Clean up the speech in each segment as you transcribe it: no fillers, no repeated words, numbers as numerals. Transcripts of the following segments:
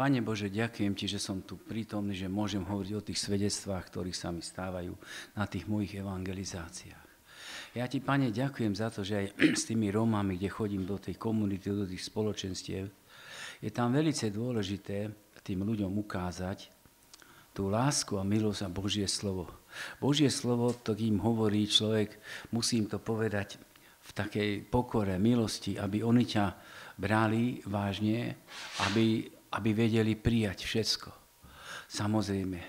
Pane Bože, ďakujem Ti, že som tu prítomný, že môžem hovoriť o tých svedectvách, ktorých sa mi stávajú na tých mojich evangelizáciách. Ja Ti, Pane, ďakujem za to, že aj s tými Rómami, kde chodím do tej komunity, do tých spoločenstiev, je tam veľmi dôležité tým ľuďom ukázať tú lásku a milosť a Božie slovo. Božie slovo, to im hovorí človek, musím to povedať v takej pokore, milosti, aby oni ťa brali vážne, aby vedeli prijať všetko. Samozrejme,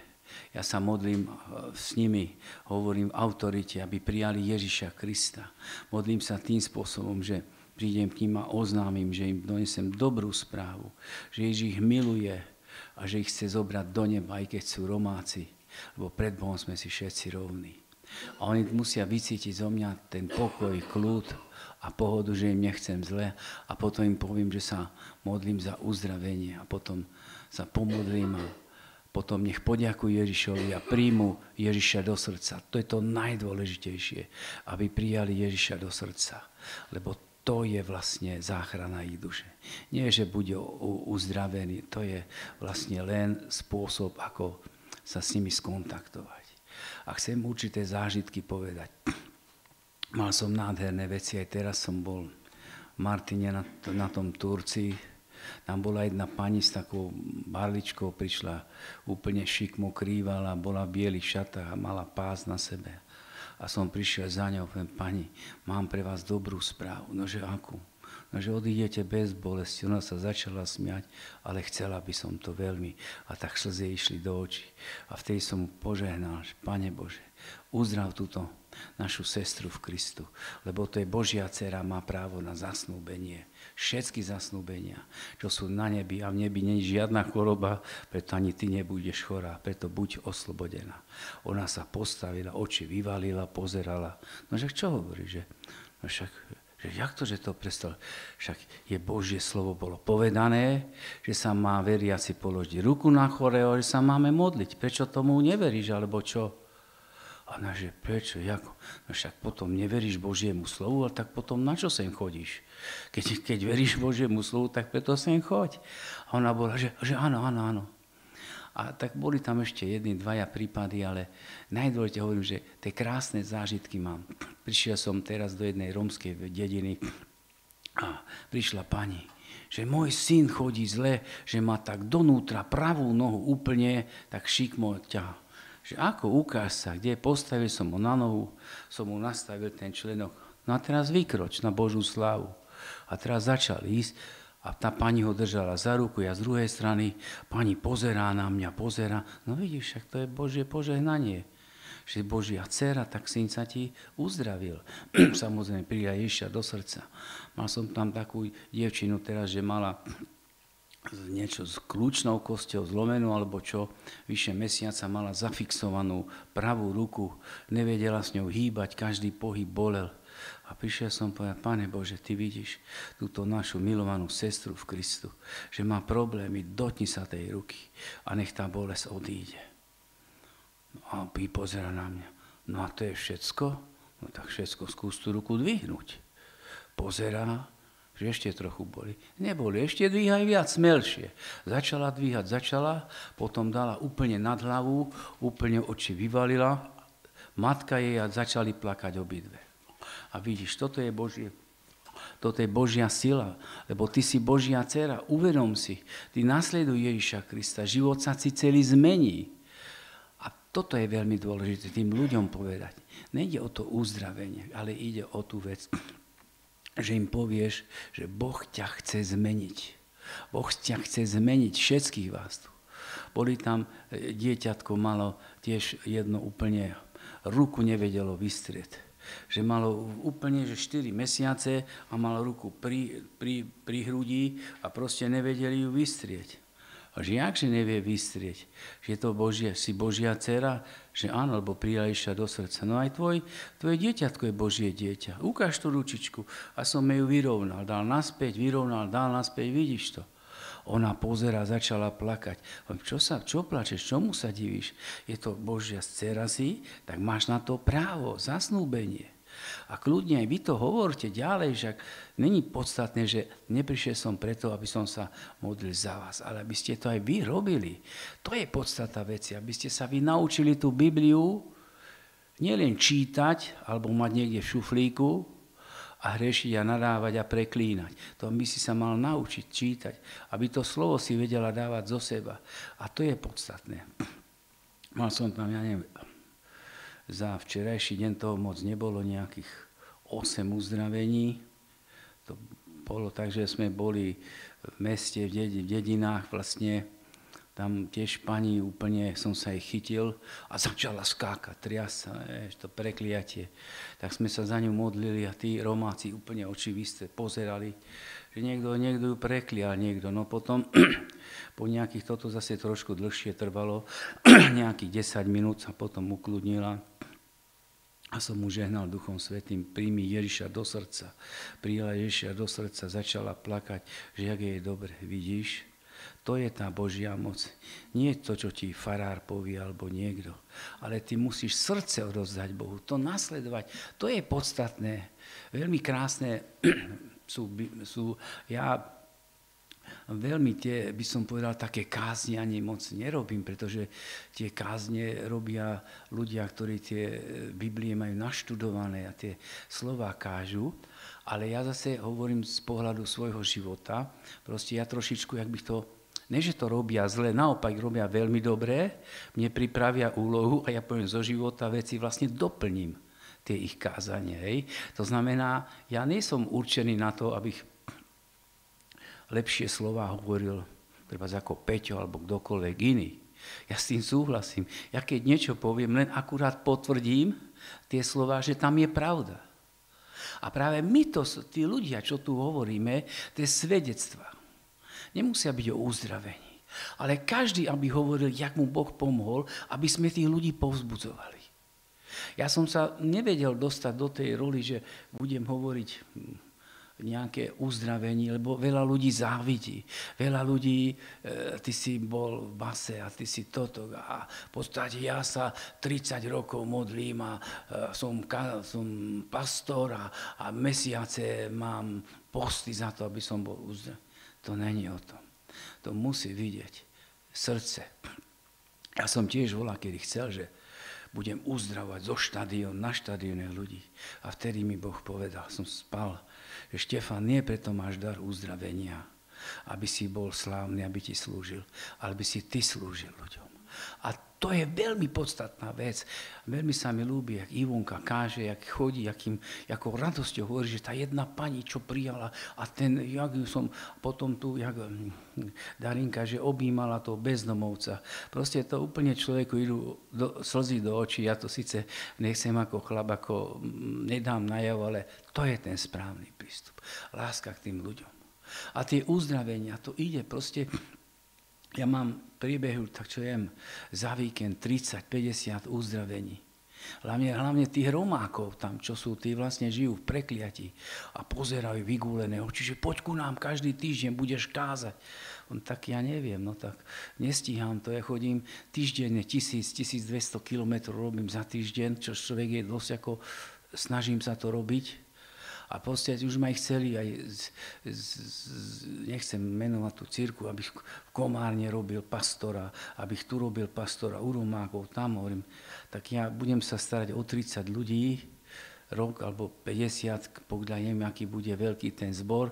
ja sa modlím s nimi, hovorím v autorite, aby prijali Ježiša Krista. Modlím sa tým spôsobom, že prídem k ním a oznámim, že im donesem dobrú správu, že Ježíš ich miluje a že ich chce zobrať do neba, aj keď sú Romáci, lebo pred Bohom sme si všetci rovní. A oni musia vycítiť zo mňa ten pokoj, kľud a pohodu, že im nechcem zle, a potom im poviem, že sa modlím za uzdravenie, a potom sa pomodlím a potom nech poďakujú Ježišovi a príjmu Ježiša do srdca. To je to najdôležitejšie, aby prijali Ježiša do srdca, lebo to je vlastne záchrana ich duše. Nie, že bude uzdravený, to je vlastne len spôsob, ako sa s nimi skontaktovať. A chcem určité zážitky povedať. Mal som nádherné veci, aj teraz som bol v Martine na tom Turcii. Tam bola jedna pani s takou barličkou, prišla úplne šikmo, krývala, bola v bielých šatách a mala pás na sebe. A som prišiel za ňou, poviem, pani, mám pre vás dobrú správu. Nože akú? Nože odídete bez bolesti. Ona sa začala smiať, ale chcela by som to veľmi. A tak slzy išli do očí. A vtedy som mu požehnal, že Pane Bože, uzdrav túto našu sestru v Kristu, lebo to je Božia dcera, má právo na zasnúbenie. Všetky zasnúbenia, čo sú na nebi, a v nebi nie je žiadna choroba, preto ani ty nebudeš chorá, preto buď oslobodená. Ona sa postavila, oči vyvalila, pozerala. No však čo hovorí, že? No však... Že jak to, že to prestalo? Však je Božie slovo, bolo povedané, že sa má veriaci položiť ruku na chorého, že sa máme modliť. Prečo tomu neveríš, alebo čo? A ona, že prečo, jako? No však potom neveríš Božiemu slovu, ale tak potom na čo sem chodíš? Keď veríš Božiemu slovu, tak preto sem choď. A ona bola, že áno, áno, áno. A tak boli tam ešte jedni, dvaja prípady, ale najdôležite hovorím, že tie krásne zážitky mám. Prišiel som teraz do jednej romskej dediny a prišla pani, že môj syn chodí zle, že má tak donútra pravú nohu úplne, tak šikmo ťa. Že ako, ukáž sa, kde? Postavil som ho na nohu, som mu nastavil ten členok. No a teraz vykroč na Božú slávu. A teraz začal ísť. A tá pani ho držala za ruku, ja z druhej strany, pani pozerá na mňa, pozerá. No vidíš, však to je Božie požehnanie. Že Božia dcera, tak syn sa ti uzdravil. Samozrejme, prijal Ježiša do srdca. Mal som tam takú dievčinu teraz, že mala niečo s kľúčnou kosťou zlomenú, alebo čo, vyše mesiaca mala zafixovanú pravú ruku, nevedela s ňou hýbať, každý pohyb bolel. A prišiel som povedať, Pane Bože, Ty vidíš túto našu milovanú sestru v Kristu, že má problémy, dotni sa tej ruky a nech tá bolesť odíde. No a on pozera na mňa, no a to je všetko? No tak všetko, skús tú ruku dvihnúť. Pozerá, že ešte trochu boli. Neboli, ešte dvíhaj viac, smelšie. Začala dvíhať, potom dala úplne nad hlavu, úplne oči vyvalila, matka jej a začali plakať obidve. A vidíš, toto je Božia sila, lebo ty si Božia dcera, uvedom si, ty nasleduj Ježiša Krista, život sa si celý zmení. A toto je veľmi dôležité tým ľuďom povedať. Nejde o to uzdravenie, ale ide o tú vec, že im povieš, že Boh ťa chce zmeniť. Boh ťa chce zmeniť, všetkých vás tu. Boli tam, dieťatko malo tiež jedno úplne, ruku nevedelo vystrieť. Že malo úplne 4 mesiace a malo ruku pri hrudi a proste nevedeli ju vystrieť. A že jakže nevie vystrieť? Že to Božia, si Božia dcera? Že áno, lebo prijališa do srdca. No aj tvoje dieťatko je Božie dieťa. Ukáž tú ručičku. A som ju vyrovnal, dal naspäť, vyrovnal, dal naspäť, vidíš to. Ona pozera, začala plakať. Čo plačeš? Čomu sa divíš? Je to Božia dcera si, tak máš na to právo, zasnúbenie. A kľudne aj vy to hovorte ďalej, že není podstatné, že neprišiel som preto, aby som sa modlil za vás, ale aby ste to aj vy robili. To je podstata veci, aby ste sa vy naučili tú Bibliu nielen čítať, alebo mať niekde v šuflíku a hrešiť a nadávať a preklínať. To by si sa mal naučiť čítať, aby to slovo si vedela dávať zo seba. A to je podstatné. Mal som tam, ja neviem, za včerajší deň toho moc nebolo, nejakých 8 uzdravení. To bolo tak, že sme boli v meste, v dedinách vlastne. Tam tiež pani, úplne som sa jej chytil a začala skákať, triasť sa, to prekliatie. Tak sme sa za ňu modlili a tí Romáci úplne očiviste pozerali, že niekto ju preklial, niekto. No potom, po nejakých, toto zase trošku dlhšie trvalo, nejakých 10 minút sa potom ukludnila a som mu žehnal Duchom Svätým, príjmi Ježiša do srdca. Prijala Ježiša do srdca, začala plakať, že jak je dobre, vidíš? To je tá Božia moc. Nie je to, čo ti farár povie alebo niekto. Ale ty musíš srdce odovzdať Bohu, to nasledovať. To je podstatné. Veľmi krásne veľmi tie, by som povedal, také kázne ani moc nerobím, pretože tie kázne robia ľudia, ktorí tie Biblie majú naštudované a tie slová kážu. Ale ja zase hovorím z pohľadu svojho života. Proste ja trošičku, jak bych to... Ne, že to robia zle, naopak robia veľmi dobré, mne pripravia úlohu a ja poviem zo života veci, vlastne doplním tie ich kázanie. Hej. To znamená, ja nie som určený na to, abych lepšie slova hovoril, treba ako Peťo alebo kdokoľvek iný. Ja s tým súhlasím. Ja keď niečo poviem, len akurát potvrdím tie slova, že tam je pravda. A práve my to, tí ľudia, čo tu hovoríme, tie svedectvá, nemusia byť o uzdravení. Ale každý, aby hovoril, jak mu Boh pomohol, aby sme tých ľudí povzbudzovali. Ja som sa nevedel dostať do tej roli, že budem hovoriť nejaké uzdravenie, lebo veľa ľudí závidí. Veľa ľudí, ty si bol v base a ty si toto. A v podstate ja sa 30 rokov modlím a som pastor a mesiace mám posty za to, aby som bol uzdravený. To není o tom. To musí vidieť srdce. Ja som tiež volal, kedy chcel, že budem uzdravovať na štadióne ľudí. A vtedy mi Boh povedal, som spal, že Štefan, nie preto máš dar uzdravenia, aby si bol slávny, aby ti slúžil, ale aby si ty slúžil ľuďom. A to je veľmi podstatná vec. Veľmi sa mi ľúbi, jak Ivonka káže, jak chodí, jakou radosťou hovorí, že tá jedna pani, čo prijala a ten, jak ju som potom tu, jak Darinka, že objímala toho bezdomovca. Proste to úplne človeku idú slzy do očí. Ja to síce nechcem ako chlap, ako nedám najavo, ale to je ten správny prístup. Láska k tým ľuďom. A tie uzdravenia, to ide proste... Ja mám priebehu, tak čo jem, za víkend 30-50 uzdravení. Hlavne tých Romákov tam, čo sú, tí vlastne žijú v prekliatí a pozerajú vygúlené oči, že poď ku nám, každý týždeň budeš kázať. On tak, ja neviem, no tak nestíham to, ja chodím týždenne 1000-1200 kilometrov robím za týždeň, čo človek je dosť ako, snažím sa to robiť. A proste už ma ich chceli, aj nechcem menovať tú cirku, abych v Komárne robil pastora, abych tu robil pastora u Romákov, tam hovorím, tak ja budem sa starať o 30 ľudí, rok alebo 50, pokiaľ neviem, aký bude veľký ten zbor,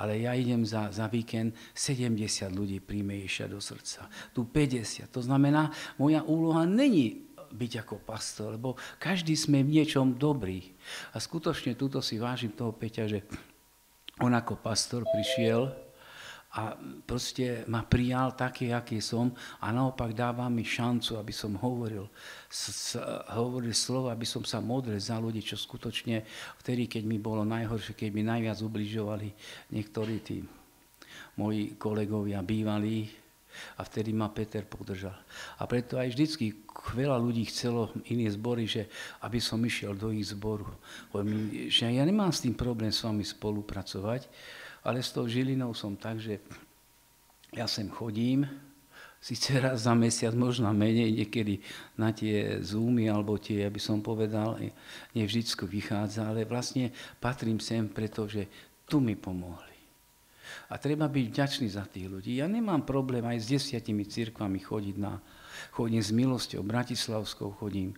ale ja idem za víkend, 70 ľudí príjme Ježiša do srdca, tu 50. To znamená, moja úloha není byť ako pastor, lebo každý sme v niečom dobrý. A skutočne túto si vážim toho Peťa, že on ako pastor prišiel a proste ma prijal taký, aký som a naopak dáva mi šancu, aby som hovoril slovo, aby som sa modlil za ľudí, čo skutočne vtedy, keď mi bolo najhoršie, keď mi najviac ubližovali niektorí tí moji kolegovia bývalí, a vtedy ma Peter podržal. A preto aj vždycky veľa ľudí chcelo iné zbory, že aby som išiel do ich zboru. Že ja nemám s tým problém s vami spolupracovať, ale s tou Žilinou som tak, že ja sem chodím, síce raz za mesiac, možno menej niekedy na tie zoomy alebo tie, aby som povedal, nevždycky vychádza, ale vlastne patrím sem, pretože tu mi pomohli. A treba byť vďačný za tých ľudí. Ja nemám problém aj s 10 cirkvami chodiť na... Chodím s milosťou, bratislavskou chodím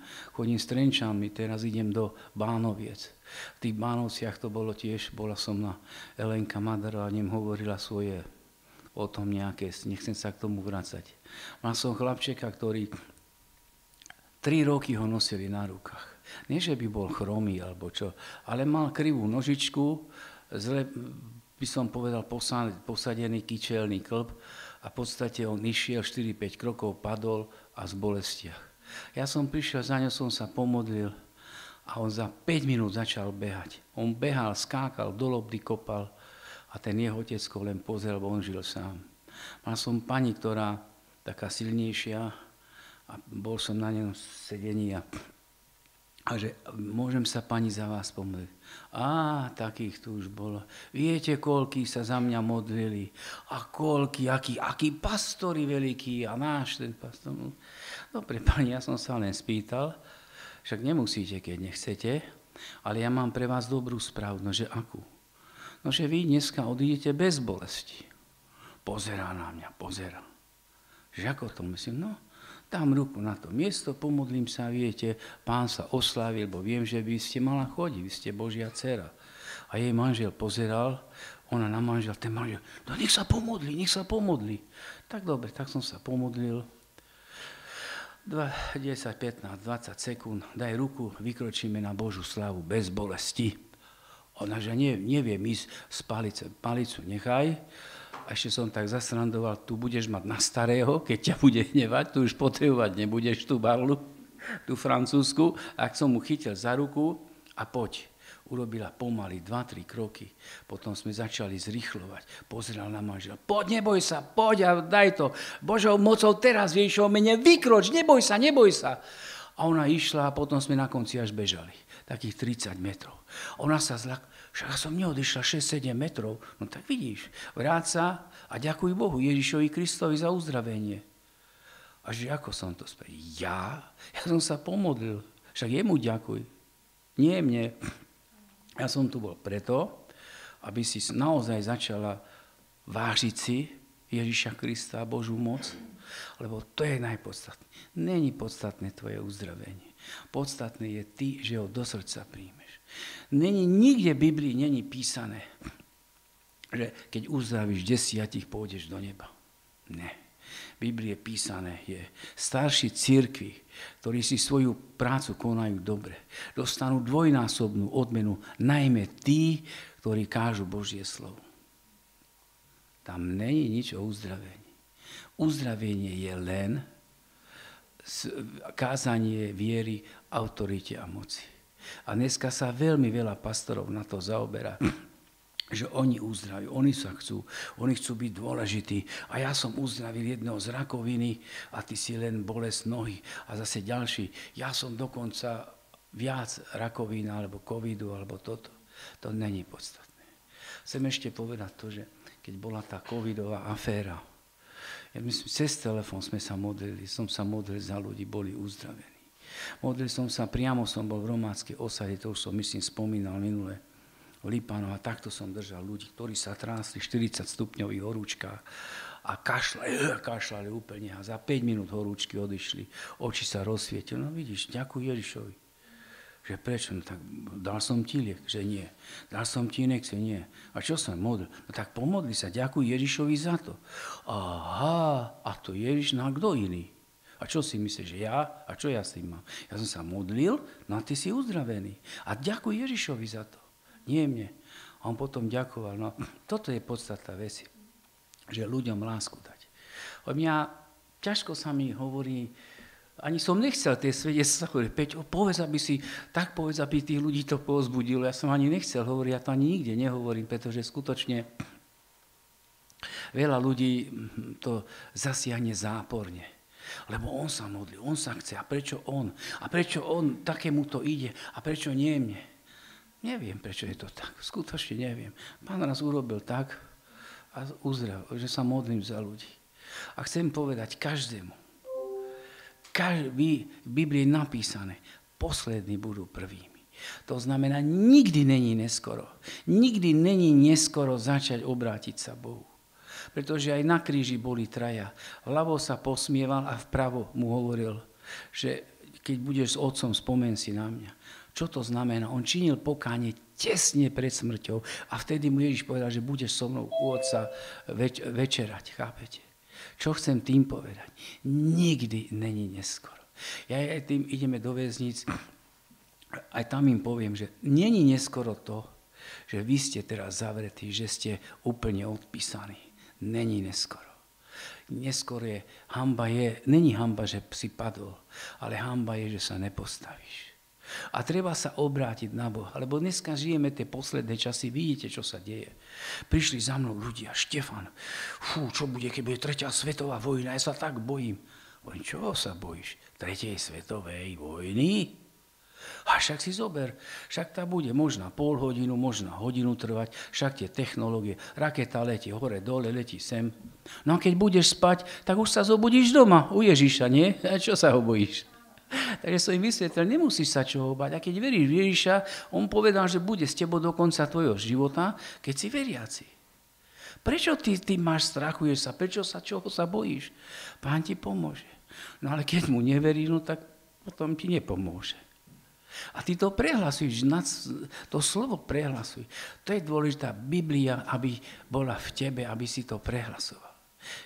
s Trenčanmi, teraz idem do Bánoviec. V tých Bánovciach to bolo tiež, bola som na Elenka Madarova, nem hovorila svoje o tom nejaké, nechcem sa k tomu vracať. Mal som chlapčeka, ktorý 3 roky ho nosili na rukách. Nie, že by bol chromý alebo čo, ale mal krivú nožičku, zle by som povedal posadený kyčelný klb a v podstate on išiel 4-5 krokov, padol a z bolestiach. Ja som prišiel, za ňo som sa pomodlil a on za 5 minút začal behať. On behal, skákal, do lobdy kopal. A ten jeho otecko len pozrel, bo on žil sám. Mal som pani, ktorá taká silnejšia a bol som na ňom sedení a že môžem sa pani za vás pomodliť. Á, takých tu už bolo. Viete, koľkí sa za mňa modlili a koľkí, akí pastori veľkí a náš ten pastor. Dobre, pani, ja som sa len spýtal, však nemusíte, keď nechcete, ale ja mám pre vás dobrú správu, nože akú? No, že vy dneska odídete bez bolesti. Pozerá na mňa, pozerá. Že ako to myslím? No, dám ruku na to miesto, pomodlím sa, viete, pán sa oslávil, bo viem, že vy ste mala chodiť, vy ste Božia dcera. A jej manžel pozeral, ona na manžel, ten manžel, no nech sa pomodlí, nech sa pomodlí. Tak dobre, tak som sa pomodlil. 10, 15, 20 sekúnd, daj ruku, vykročíme na Božú slávu bez bolesti. Ona, že neviem ísť z palicu, nechaj. A ešte som tak zasrandoval, tu budeš mať na starého, keď ťa bude hnevať, tu už potrebovať nebudeš tú barlu, tú francúzsku. Ak som mu chytil za ruku a poď. Urobila pomaly 2-3 kroky. Potom sme začali zrýchlovať. Pozeral na manžela. Poď, neboj sa, poď a daj to. Božou mocou teraz vyšlo mene, vykroč, neboj sa, neboj sa. A ona išla a potom sme na konci až bežali. Takých 30 metrov. Ona sa zľakla, však som neodišla 6-7 metrov. No tak vidíš, vráť sa a ďakuj Bohu, Ježišovi Kristovi za uzdravenie. A že ako som to spravil? Ja som sa pomodlil, však jemu ďakuj. Nie mne. Ja som tu bol preto, aby si naozaj začala vážiť si Ježiša Krista a Božú moc, lebo to je najpodstatné. Není podstatné tvoje uzdravenie. Podstatné je ty, že ho do srdca príjmeš. Není nikde v Biblii není písané, že keď uzdravíš 10, pôjdeš do neba. Ne. V Biblii je písané, je starší cirkvi, ktorí si svoju prácu konajú dobre, dostanú dvojnásobnú odmenu, najmä tí, ktorí kážu Božie slovo. Tam není nič o uzdravení. Uzdravenie je len kázanie viery, autorite a moci. A dneska sa veľmi veľa pastorov na to zaoberá, že oni uzdravujú, oni sa chcú, oni chcú byť dôležití. A ja som uzdravil jedného z rakoviny a ty si len bolesť nohy a zase ďalší. Ja som dokonca viac rakovina alebo covidu alebo toto. To není podstatné. Chcem ešte povedať to, že keď bola tá covidová aféra, cez telefón sme sa modlili, som sa modlil za ľudí, boli uzdravení. Modlil som sa, priamo som bol v románskej osade, to už som myslím spomínal minule v Lipánov a takto som držal ľudí, ktorí sa trásli 40 stupňových horúčkách a kašľali úplne a za 5 minút horúčky odišli, oči sa rozsvietili, no vidíš, ďakuj Ježišovi. Že prečo? No tak dal som ti liek, že nie. Dal som ti inekciu, nie. A čo som modlil? No tak pomodli sa, ďakuj Ježišovi za to. Aha, a to Ježiš, no a kto iný? A čo si myslíš, že ja? A čo ja si mám? Ja som sa modlil, no a ty si uzdravený. A ďakuj Ježišovi za to. Nie mne. A on potom ďakoval. No toto je podstata veci, že ľuďom lásku dať. Od mňa ťažko sa mi hovorí, ani som nechcel tie svedectvá, Peťo, povedz, aby tých ľudí to povzbudilo. Ja som ani nechcel hovoriť, ja to ani nikde nehovorím, pretože skutočne veľa ľudí to zasiahne záporne. Lebo on sa modlí, on sa chce. A prečo on? A prečo on takému to ide? A prečo nie mne? Neviem, prečo je to tak. Skutočne neviem. Pán raz urobil tak, a uzdravil, že sa modlím za ľudí. A chcem povedať každému, v Biblii je napísané, poslední budú prvými. To znamená, nikdy není neskoro. Nikdy není neskoro začať obrátiť sa Bohu. Pretože aj na kríži boli traja. Vľavo sa posmieval a vpravo mu hovoril, že keď budeš s otcom, spomen si na mňa. Čo to znamená? On činil pokánie tesne pred smrťou a vtedy mu Ježiš povedal, že budeš so mnou u otca večerať. Chápete? Čo chcem tým povedať? Nikdy není neskoro. Ja aj tým ideme do väznic, aj tam im poviem, že není neskoro to, že vy ste teraz zavretí, že ste úplne odpísaní. Není neskoro. Neskoro je, hanba je, není hanba, že si padol, ale hanba je, že sa nepostavíš. A treba sa obrátiť na Boha, lebo dneska žijeme tie posledné časy, vidíte, čo sa deje. Prišli za mnou ľudia, Štefan, fú, čo bude, keď bude 3. svetová vojna, ja sa tak bojím. Hovorím, čoho sa bojíš? 3. svetovej vojny? A však si zober, však tá bude možno pol hodinu, možno hodinu trvať, však tie technológie, raketa letí hore, dole, letí sem. No a keď budeš spať, tak už sa zobudíš doma u Ježiša, nie? A čo sa ho bojíš? Takže som im vysvetlil, nemusíš sa čoho bať. A keď veríš Ježiša, on povedal, že bude s tebou do konca tvojho života, keď si veriaci. Prečo ty máš, strachuješ sa? Prečo sa čoho sa bojíš? Pán ti pomôže. No ale keď mu neveríš, no tak potom ti nepomôže. A ty to prehlasuješ, to slovo prehlasuj. To je dôležitá Biblia, aby bola v tebe, aby si to prehlasoval.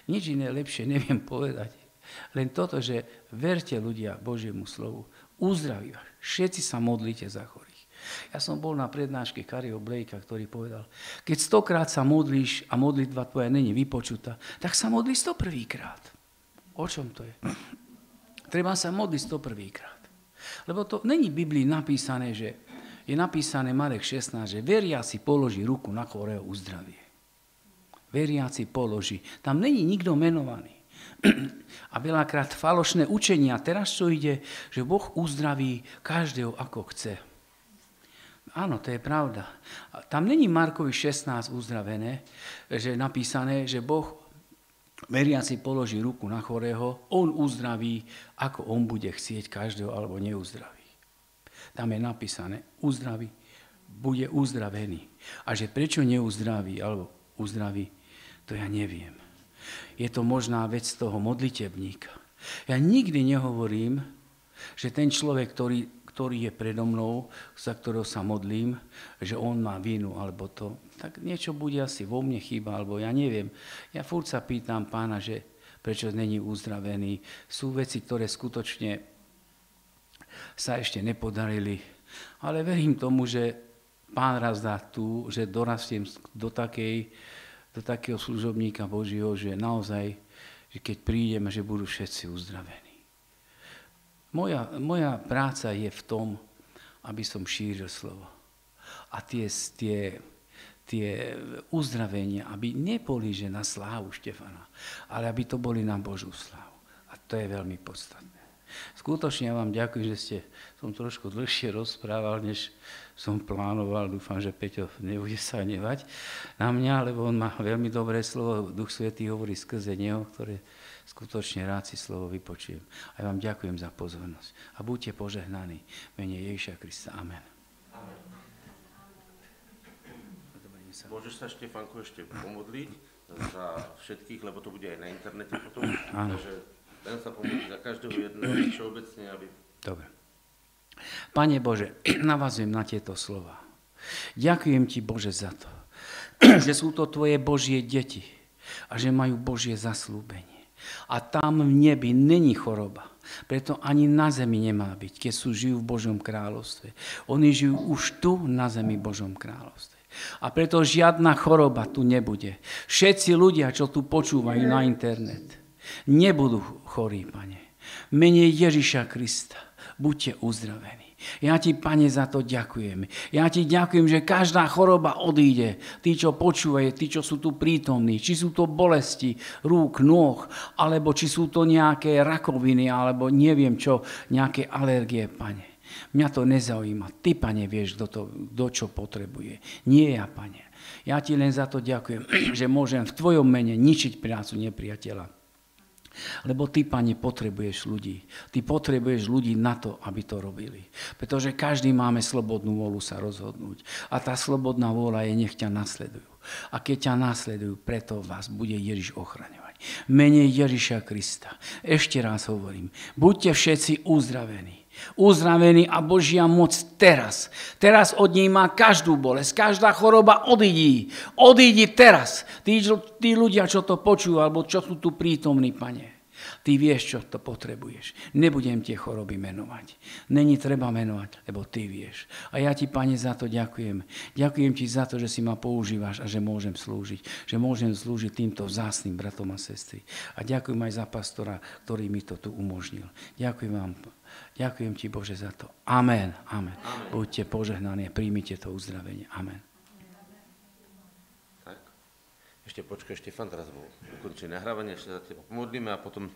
Nič iné lepšie neviem povedať. Len toto, že verte ľudia Božiemu slovu, uzdraví vás, všetci sa modlite za chorých. Ja som bol na prednáške Carrieho Blakea, ktorý povedal, keď 100-krát sa modlíš a modlitba tvoja není vypočutá, tak sa modli 101-krát. O čom to je? Treba sa modliť 101-krát. Lebo to není v Biblii napísané, že je napísané Marek 16, že veriaci položí ruku na chorého, uzdravie. Veriaci položí. Tam není nikto menovaný. A veľakrát falošné učenia. Teraz čo ide, že Boh uzdraví každého, ako chce. Áno, to je pravda. Tam není Markovi 16 uzdravené, že je napísané, že Boh veriaci položí ruku na chorého, on uzdraví, ako on bude chcieť každého, alebo neuzdraví. Tam je napísané, uzdraví, bude uzdravený. A že prečo neuzdraví, alebo uzdraví, to ja neviem. Je to možná vec toho modlitebníka. Ja nikdy nehovorím, že ten človek, ktorý je predo mnou, za ktorého sa modlím, že on má vinu alebo to. Tak niečo bude asi vo mne chyba, alebo ja neviem. Ja furt sa pýtam pána, že prečo není uzdravený. Sú veci, ktoré skutočne sa ešte nepodarili. Ale verím tomu, že pán raz dá tu, že dorastiem do takého služobníka Božieho, že naozaj, že keď prídem, že budú všetci uzdravení. Moja práca je v tom, aby som šíril slovo. A tie uzdravenia, aby neboli, že na slávu Štefana, ale aby to boli na Božú slávu. A to je veľmi podstatné. Skutočne ja vám ďakujem, že som trošku dlhšie rozprával, než som plánoval. Dúfam, že Peťo nebude sa hnevať na mňa, lebo on má veľmi dobré slovo. Duch Svätý hovorí skrze neho, ktoré skutočne rád si slovo vypočujem. A ja vám ďakujem za pozornosť. A buďte požehnaní. Mene Ježiša Krista. Amen. Amen. Môžeš sa, Štefanko, ešte pomodliť za všetkých, lebo to bude aj na internete potom. Áno. Len sa pomôcť za každého jedného, všeobecne, aby... Dobre. Pane Bože, navazujem na tieto slova. Ďakujem Ti, Bože, za to, že sú to Tvoje Božie deti a že majú Božie zaslúbenie. A tam v nebi není choroba. Preto ani na zemi nemá byť, keď sú žijú v Božom kráľovstve. Oni žijú už tu, na zemi Božom kráľovstve. A preto žiadna choroba tu nebude. Všetci ľudia, čo tu počúvajú na internet, nebudú chorí, Pane. Mene Ježiša Krista, buďte uzdravení. Ja Ti, Pane, za to ďakujem. Ja Ti ďakujem, že každá choroba odíde. Tí, čo počúvajú, tí, čo sú tu prítomní, či sú to bolesti rúk, nôh, alebo či sú to nejaké rakoviny, alebo neviem čo, nejaké alergie, Pane. Mňa to nezaujíma. Ty, Pane, vieš, kto čo potrebuje. Nie ja, Pane. Ja Ti len za to ďakujem, že môžem v Tvojom mene ničiť prácu nepriateľa. Lebo ty, Pane, potrebuješ ľudí. Ty potrebuješ ľudí na to, aby to robili. Pretože každý máme slobodnú vôľu sa rozhodnúť. A tá slobodná vôľa je, nech ťa nasledujú. A keď ťa nasledujú, preto vás bude Ježiš ochraňovať. Menej Ježiša Krista. Ešte raz hovorím, buďte všetci uzdravení. Uzdravený a Božia moc teraz. Teraz odníma každú bolesť, každá choroba odídi. Odídi teraz. Tí ľudia, čo to počujú, alebo čo sú tu prítomní, Pane. Ty vieš, čo to potrebuješ. Nebudem tie choroby menovať. Není treba menovať, lebo ty vieš. A ja ti, Pane, za to ďakujem. Ďakujem ti za to, že si ma používaš a že môžem slúžiť. Že môžem slúžiť týmto vzácnym bratom a sestry. A ďakujem aj za pastora, ktorý mi to tu umožnil. Ďakujem vám. Ďakujem ti, Bože, za to. Amen. Amen. Amen. Buďte požehnaní a príjmite to uzdravenie. Amen. Tak. Ešte počkaj, Štefan, teraz ukončí nahrávanie, ešte za teba pomodlíme a potom